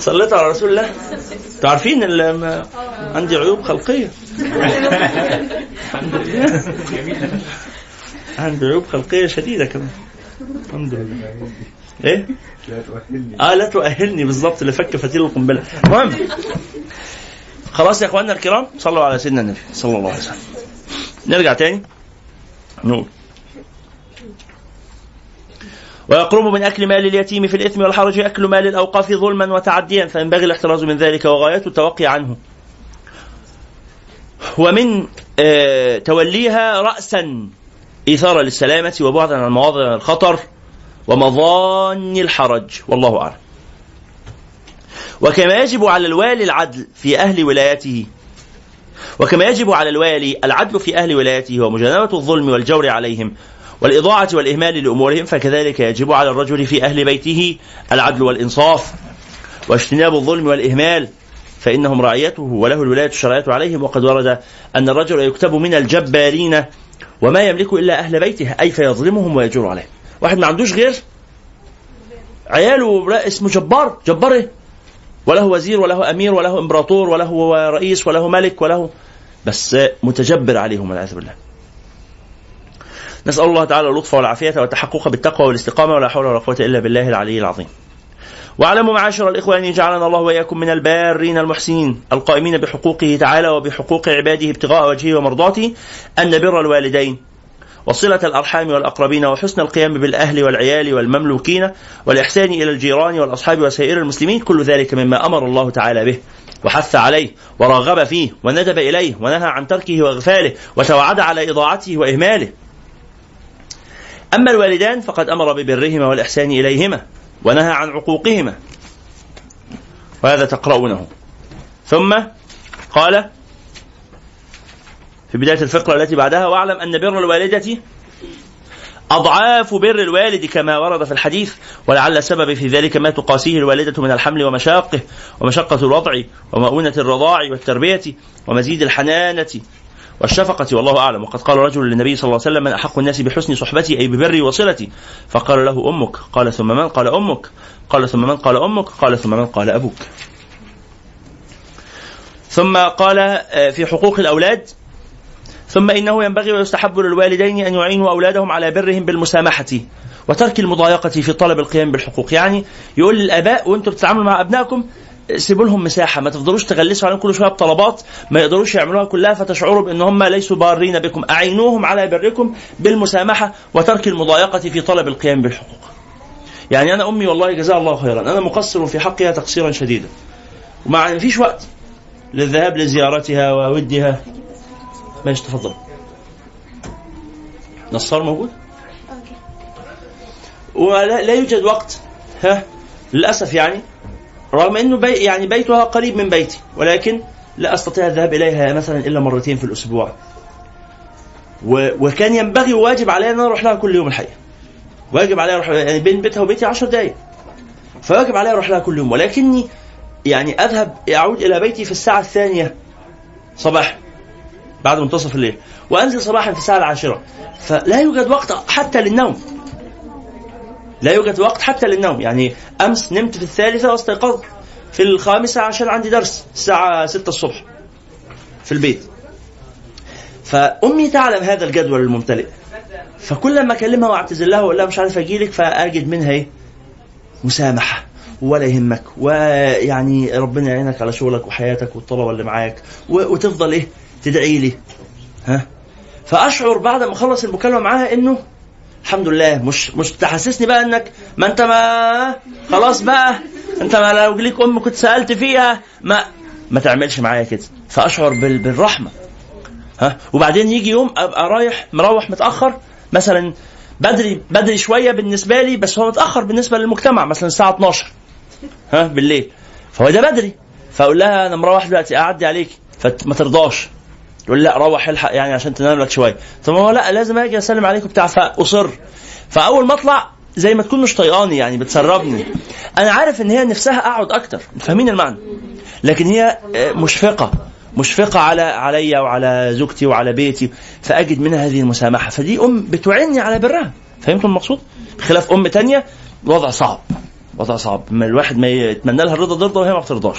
صليت على رسول الله. انتوا عارفين عندي عيوب خلقيه. الحمد لله عندي عيوب خلقيه شديده كمان الحمد لله. ايه لا تؤهلني بالظبط لفك فتيل القنبله. المهم خلاص يا اخواننا الكرام صلوا على سيدنا النبي صلى الله عليه وسلم. نرجع تاني نقول ويقرب من أكل مال اليتيم في الإثم والحرج أكل مال الأوقاف ظلما وتعديا فينبغي الاحتراز من ذلك وغايته التوقي عنه ومن توليها رأسا إثارة للسلامة وبعدا عن مواضع الخطر ومظان الحرج والله أعلم. وكما يجب على الوالي العدل في أهل ولايته ومجانبة الظلم والجور عليهم والإضاعة والإهمال لأمورهم فكذلك يجب على الرجل في أهل بيته العدل والإنصاف واجتناب الظلم والإهمال فإنهم رعيته وله الولاية الشرعية عليهم. وقد ورد أن الرجل يكتب من الجبارين وما يملك إلا أهل بيته أي فيظلمهم ويجور عليهم. واحد ما عندوش غير عياله اسمه جبار جباره وله وزير وله أمير وله إمبراطور وله رئيس وله ملك وله بس متجبر عليهم والعياذ بالله. نسأل الله تعالى اللطف والعافية والتحقق بالتقوى والاستقامة ولا حول ولا قوة إلا بالله العلي العظيم. واعلموا معاشر الإخوة أن يجعلنا الله وإياكم من البارين المحسنين القائمين بحقوقه تعالى وبحقوق عباده ابتغاء وجهه ومرضاته أن بر الوالدين وصلة الأرحام والأقربين وحسن القيام بالأهل والعيال والمملوكين والإحسان إلى الجيران والأصحاب وسائر المسلمين كل ذلك مما أمر الله تعالى به وحث عليه ورغب فيه وندب إليه ونهى عن تركه وإغفاله وتوعد على إضاعته وإهماله. أما الوالدان فقد أمر ببرهما والإحسان إليهما ونهى عن عقوقهما وهذا تقرؤونه. ثم قال في بداية الفقرة التي بعدها واعلم أن بر الوالدة أضعاف بر الوالد كما ورد في الحديث ولعل السبب في ذلك ما تقاسيه الوالدة من الحمل ومشاقه ومشقة الوضع ومؤونة الرضاع والتربية ومزيد الحنانة والشفقة والله أعلم. وقد قال رجل للنبي صلى الله عليه وسلم من أحق الناس بحسن صحبتي أي ببري وصلتي فقال له أمك قال ثم من قال أمك قال ثم من قال أمك قال ثم من قال أبوك. ثم قال في حقوق الأولاد ثم إنه ينبغي ويستحب للوالدين أن يعينوا أولادهم على برهم بالمسامحة وترك المضايقة في طلب القيام بالحقوق. يعني يقول للآباء وأنتم بتتعاملوا مع أبنائكم سيبوا لهم مساحة ما تفضلوش تغلسوا عليهم كل شوية بطلبات ما يقدروش يعملوها كلها فتشعروا بأن هم ليسوا بارين بكم. أعينوهم على بركم بالمسامحة وترك المضايقة في طلب القيام بالحقوق. يعني أنا أمي والله جزاها الله خيرا أنا مقصر في حقها تقصيرا شديدا ومع أن مفيش وقت للذهاب لزيارتها وودها. ماشي تفضل. نصار موجود؟ ولا يوجد وقت للأسف يعني رغم أنه يعني بيتها قريب من بيتي ولكن لا أستطيع الذهاب إليها مثلا إلا مرتين في الأسبوع وكان ينبغي وواجب علي أن أروح لها كل يوم الحقيقة واجب علي أروح يعني بين بيتها وبيتي 10 دقايق فواجب علي أروح لها كل يوم ولكني يعني أذهب أعود إلى بيتي في الساعة 2 صباحا بعد منتصف الليل وأنزل صباحا في الساعة 10 فلا يوجد وقت حتى للنوم يعني أمس نمت في 3 واستيقظت في 5 عشان عندي درس الساعة 6 الصبح في البيت. فأمي تعلم هذا الجدول الممتلئ فكل ما أكلمها وأعتذر لها وأقول لها مش عارف أجيلك فأجد منها إيه مسامحة ولا يهمك ويعني ربنا يعينك على شغلك وحياتك والطلبة اللي معاك وتفضل إيه تدعي لي فأشعر بعد ما أخلص المكالمة معاها إنه الحمد لله مش تحسسني بقى إنك ما أنت ما خلاص بقى أنت ما لو ليك أم كنت سألت فيها ما تعملش معايا كده فأشعر بالرحمة وبعدين يجي يوم أبقى مروح متأخر مثلا بدري شوية بالنسبة لي بس هو متأخر بالنسبة للمجتمع مثلا الساعة 12 بالليل فهو ده بدري فأقول لها أنا مروح دلوقتي أعدي عليك فما ترضاش، يقول لا روح الحق يعني عشان تنام لك شويه. طب هو لا لازم اجي اسلم عليك وبتاع، فاصر. فاول ما اطلع زي ما تكون مش طيقاني يعني بتسربني، انا عارف ان هي نفسها اقعد اكتر، فاهمين المعنى، لكن هي مشفقه عليا وعلى زوجتي وعلى بيتي، فاجد منها هذه المسامحه. فدي ام بتعني على برها، فهمتوا المقصود؟ بخلاف ام تانية وضع صعب، وضع صعب، ما الواحد ما يتمنى لها الرضا وهي ما بترضاش.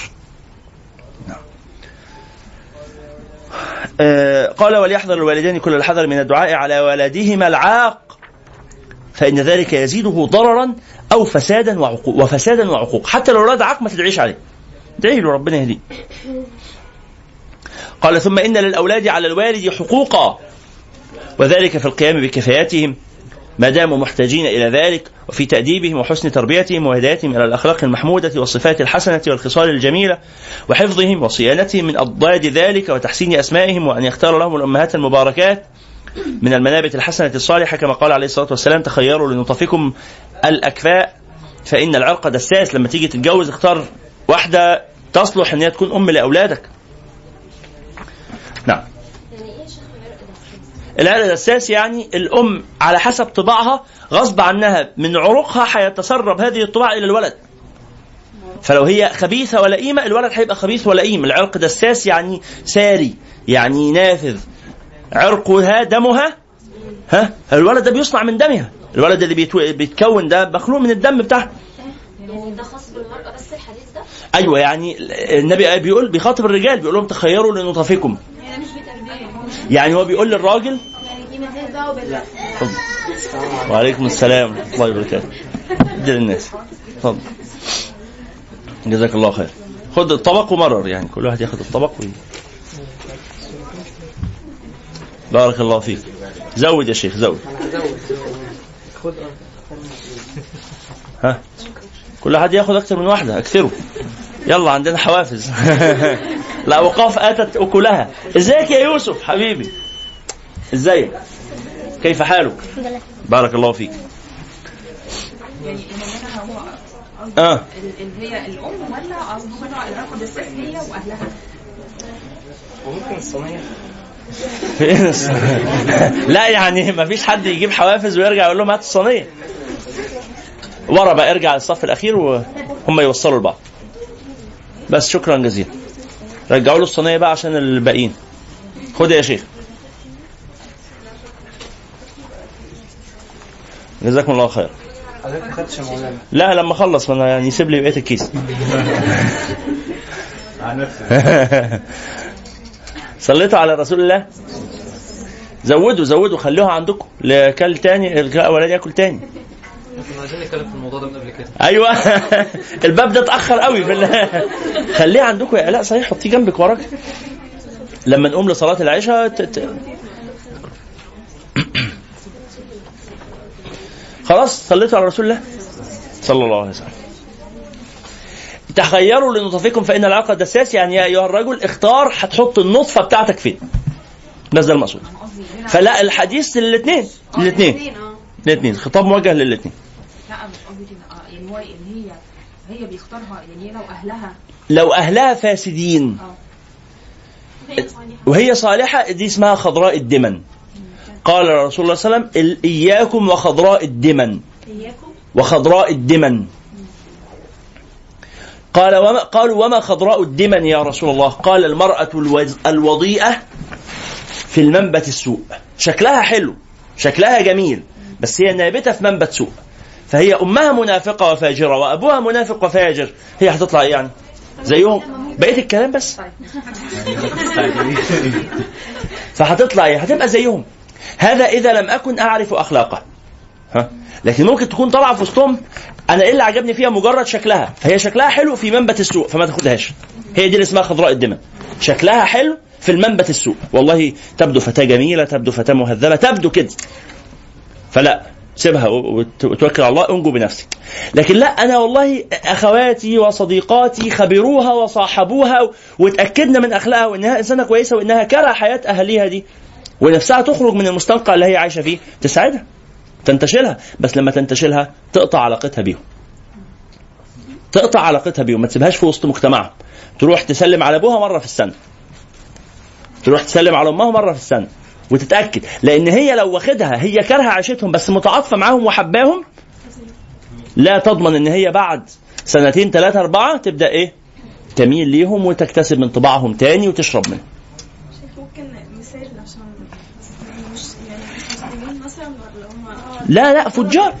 قال وليحذر الوالدين كل الحذر من الدعاء على ولديهما العاق فإن ذلك يزيده ضررا أو فسادا وعقوق، حتى لو راد عاق ما تدعيش عليه، ادعي له ربنا يهديه. قال ثم إن للأولاد على الوالد حقوقا وذلك في القيام بكفاياتهم ما داموا محتاجين إلى ذلك، وفي تأديبهم وحسن تربيتهم وهدايتهم إلى الأخلاق المحمودة والصفات الحسنة والخصال الجميلة، وحفظهم وصيانتهم من أضداد ذلك، وتحسين أسمائهم، وأن يختاروا لهم الأمهات المباركات من المنابت الحسنة الصالحة، كما قال عليه الصلاة والسلام تخيروا لنطفكم الأكفاء فإن العرق دساس. لما تيجي تتجوز اختار واحدة تصلح أن هي تكون أم لأولادك. نعم، العرق الأساس يعني الأم على حسب طباعها غصب عنها من عروقها حيتسرب هذه الطباع إلى الولد، فلو هي خبيثة ولئيمة الولد هيبقى خبيث ولئيم. العرق الأساس يعني ساري، يعني نافذ، عرقها دمها، ها الولد ده بيصنع من دمها، الولد اللي بيتكون ده مخلوق من الدم بتاعها. يعني ده خاص بالمرأة بس الحديث ده؟ أيوة، يعني النبي بيقول بيخاطب الرجال بيقول لهم تخيروا لنطفكم، يعني هو بيقول للراجل وعليكم السلام ورحمة الله وبركاته، ادي للناس اتفضل جزاك الله خير، خد الطبق ومرر، يعني كل واحد ياخد الطبق بارك الله فيك، زود يا شيخ زود، ها كل واحد ياخد اكتر من واحده، اكثروا يلا عندنا حوافز. الأوقاف أتت أكلها. إزيك يا يوسف حبيبي، إزيك كيف حالك بارك الله فيك. يعني هي الأم ولا قصدها العلاقة بالسحنية وأهلها وممكن الصنايع فين الصنايع؟ لا يعني ما فيش حد يجيب حوافز ويرجع يقول لهم هات الصنايع ورا بقى، ارجع للصف الأخير وهم يوصلوا لبعض. بس شكرا جزيلا، رجعوا له الصينيه بقى عشان الباقيين. خد يا شيخ جزاكم الله خير. لا لما اخلص انا يعني يسيب لي بقيه الكيس. صليتوا على رسول الله، زودوا خلوها عندكم لكل تاني، الولاد ياكل تاني. كنا عايزين نتكلم في الموضوع ده من قبل كده. ايوه الباب ده اتاخر قوي خليه عندكم يا علاء، صحيح حطيه جنبك وراك لما نقوم لصلاه العشاء. خلاص صليتوا على رسول الله صلى الله عليه وسلم. تخيروا لنطفكم فان العقد دساس، يعني يا ايها الرجل اختار هتحط النطفه بتاعتك فين، بس ده المقصود. فلا الحديث الاثنين خطاب موجه للاثنين. لا يعني هو ان هي بيختارها، يعني لو اهلها فاسدين وهي صالحه دي اسمها خضراء الدمن. قال رسول الله صلى الله عليه وسلم اياكم وخضراء الدمن، قال قالوا وما خضراء الدمن يا رسول الله؟ قال المراه الوضيئه في المنبت السوء، شكلها حلو شكلها جميل بس هي نابتة في منبت سوء، فهي أمها منافقة وفاجرة وأبوها منافق وفاجر، هي هتطلع يعني زيهم بقية الكلام بس، فهتطلع هي هتبقى زيهم. هذا إذا لم أكن أعرف أخلاقه، لكن ممكن تكون طالعة في وسطهم أنا إيه اللي عجبني فيها مجرد شكلها، فهي شكلها حلو في منبت السوء فما تاخدهاش، هي دي اللي اسمها خضراء الدمن، شكلها حلو في المنبت السوء، والله تبدو فتاة جميلة تبدو فتاة مهذبة تبدو كده، فلا سيبها وتوكل على الله انجو بنفسك. لكن لا انا والله اخواتي وصديقاتي خبروها وصاحبوها وتاكدنا من اخلاقها وانها انسانه كويسه وانها كره حياه اهليها دي، ونفسها تخرج من المستنقع اللي هي عايشه فيه، تساعدها تنتشلها، بس لما تنتشلها تقطع علاقتها بيهم، ما تسيبهاش في وسط مجتمعها، تروح تسلم على ابوها مره في السنه تروح تسلم على امها مره في السنه وتتاكد، لان هي لو واخدها هي كارهه عيشتهم بس متعاطفه معاهم وحباهم، لا تضمن ان هي بعد سنتين ثلاثه اربعه تبدا ايه تميل ليهم وتكتسب من طباعهم تاني وتشرب منه. لا لا فجار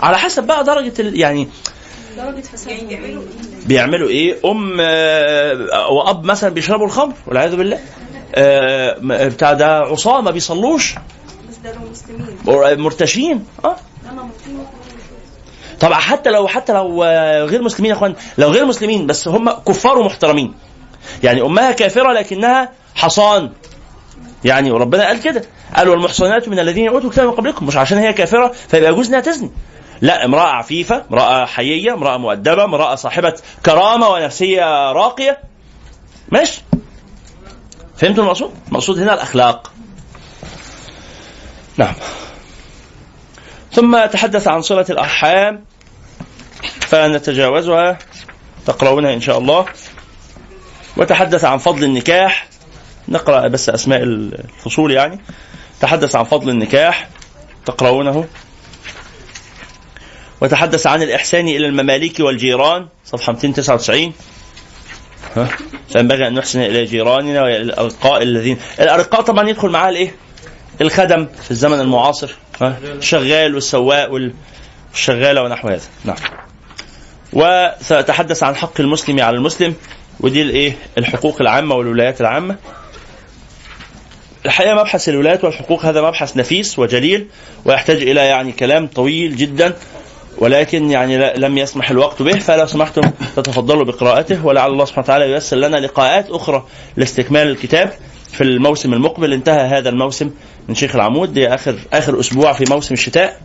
على حسب بقى درجه يعني بيعملوا ايه. ام واب مثلا بيشربوا الخمر والعياذ بالله، بتاع ده عصاه ما بيصلوش مرتشين طبعا. حتى لو غير مسلمين يا اخوان، لو غير مسلمين بس هم كفار ومحترمين، يعني امها كافره لكنها حصان يعني، وربنا قال كده، قال والمحصنات من الذين اوتوا الكتاب من قبلكم، مش عشان هي كافره فيبقى يجوز انها تزني، لا، امراه عفيفه، امراه حييه، امراه مؤدبه، امراه صاحبه كرامه ونفسيه راقيه. ماشي؟ فهمتوا المقصود؟ المقصود هنا الاخلاق. نعم. ثم تحدث عن صلة الأرحام فنتجاوزها، تقرأونها إن شاء الله. وتحدث عن فضل النكاح، نقرأ بس أسماء الفصول يعني. تحدث عن فضل النكاح تقرأونه. وتحدث عن الإحسان إلى المماليك والجيران، صفحة 299. فينبغي أن نحسن إلى جيراننا وإلى الأرقاء الذين، الأرقاء طبعا يدخل معها الإيه؟ الخدم في الزمن المعاصر، الشغال والسواق والشغالة ونحو هذا. نعم. وسأتحدث عن حق المسلم على المسلم، ودي الايه الحقوق العامة والولايات العامة. الحقيقة مبحث الولايات والحقوق هذا مبحث نفيس وجليل ويحتاج الى يعني كلام طويل جدا، ولكن يعني لم يسمح الوقت به، فلو سمحتم تتفضلوا بقراءته، ولعل الله سبحانه وتعالى ييسر لنا لقاءات اخرى لاستكمال الكتاب في الموسم المقبل. انتهى هذا الموسم من شيخ العمود، دي آخر أسبوع في موسم الشتاء،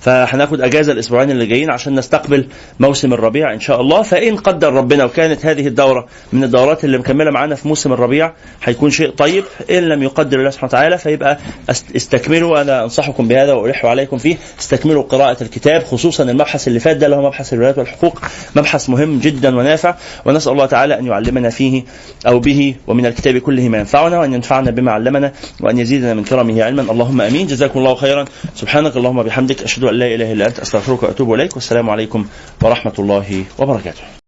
فهناخد أجازة الأسبوعين اللي جايين عشان نستقبل موسم الربيع إن شاء الله. فإن قدر ربنا وكانت هذه الدورة من الدورات اللي مكملة معانا في موسم الربيع هيكون شيء طيب، إن لم يقدر الله سبحانه وتعالى فيبقى استكملوا، أنا أنصحكم بهذا وألح عليكم فيه، استكملوا قراءة الكتاب، خصوصا المبحث اللي فات ده اللي هو مبحث الولايات والحقوق، مبحث مهم جدا ونافع، ونسأل الله تعالى أن يعلمنا فيه أو به ومن الكتاب كله ما ينفعنا، وأن ينفعنا بما علمنا، وأن يزيدنا من كرمه علما، اللهم آمين. جزاكم الله خيرا، سبحانك اللهم وبحمدك، أشهد أن لا إله إلا أنت، أستغفرك وأتوب إليك، والسلام عليكم ورحمة الله وبركاته.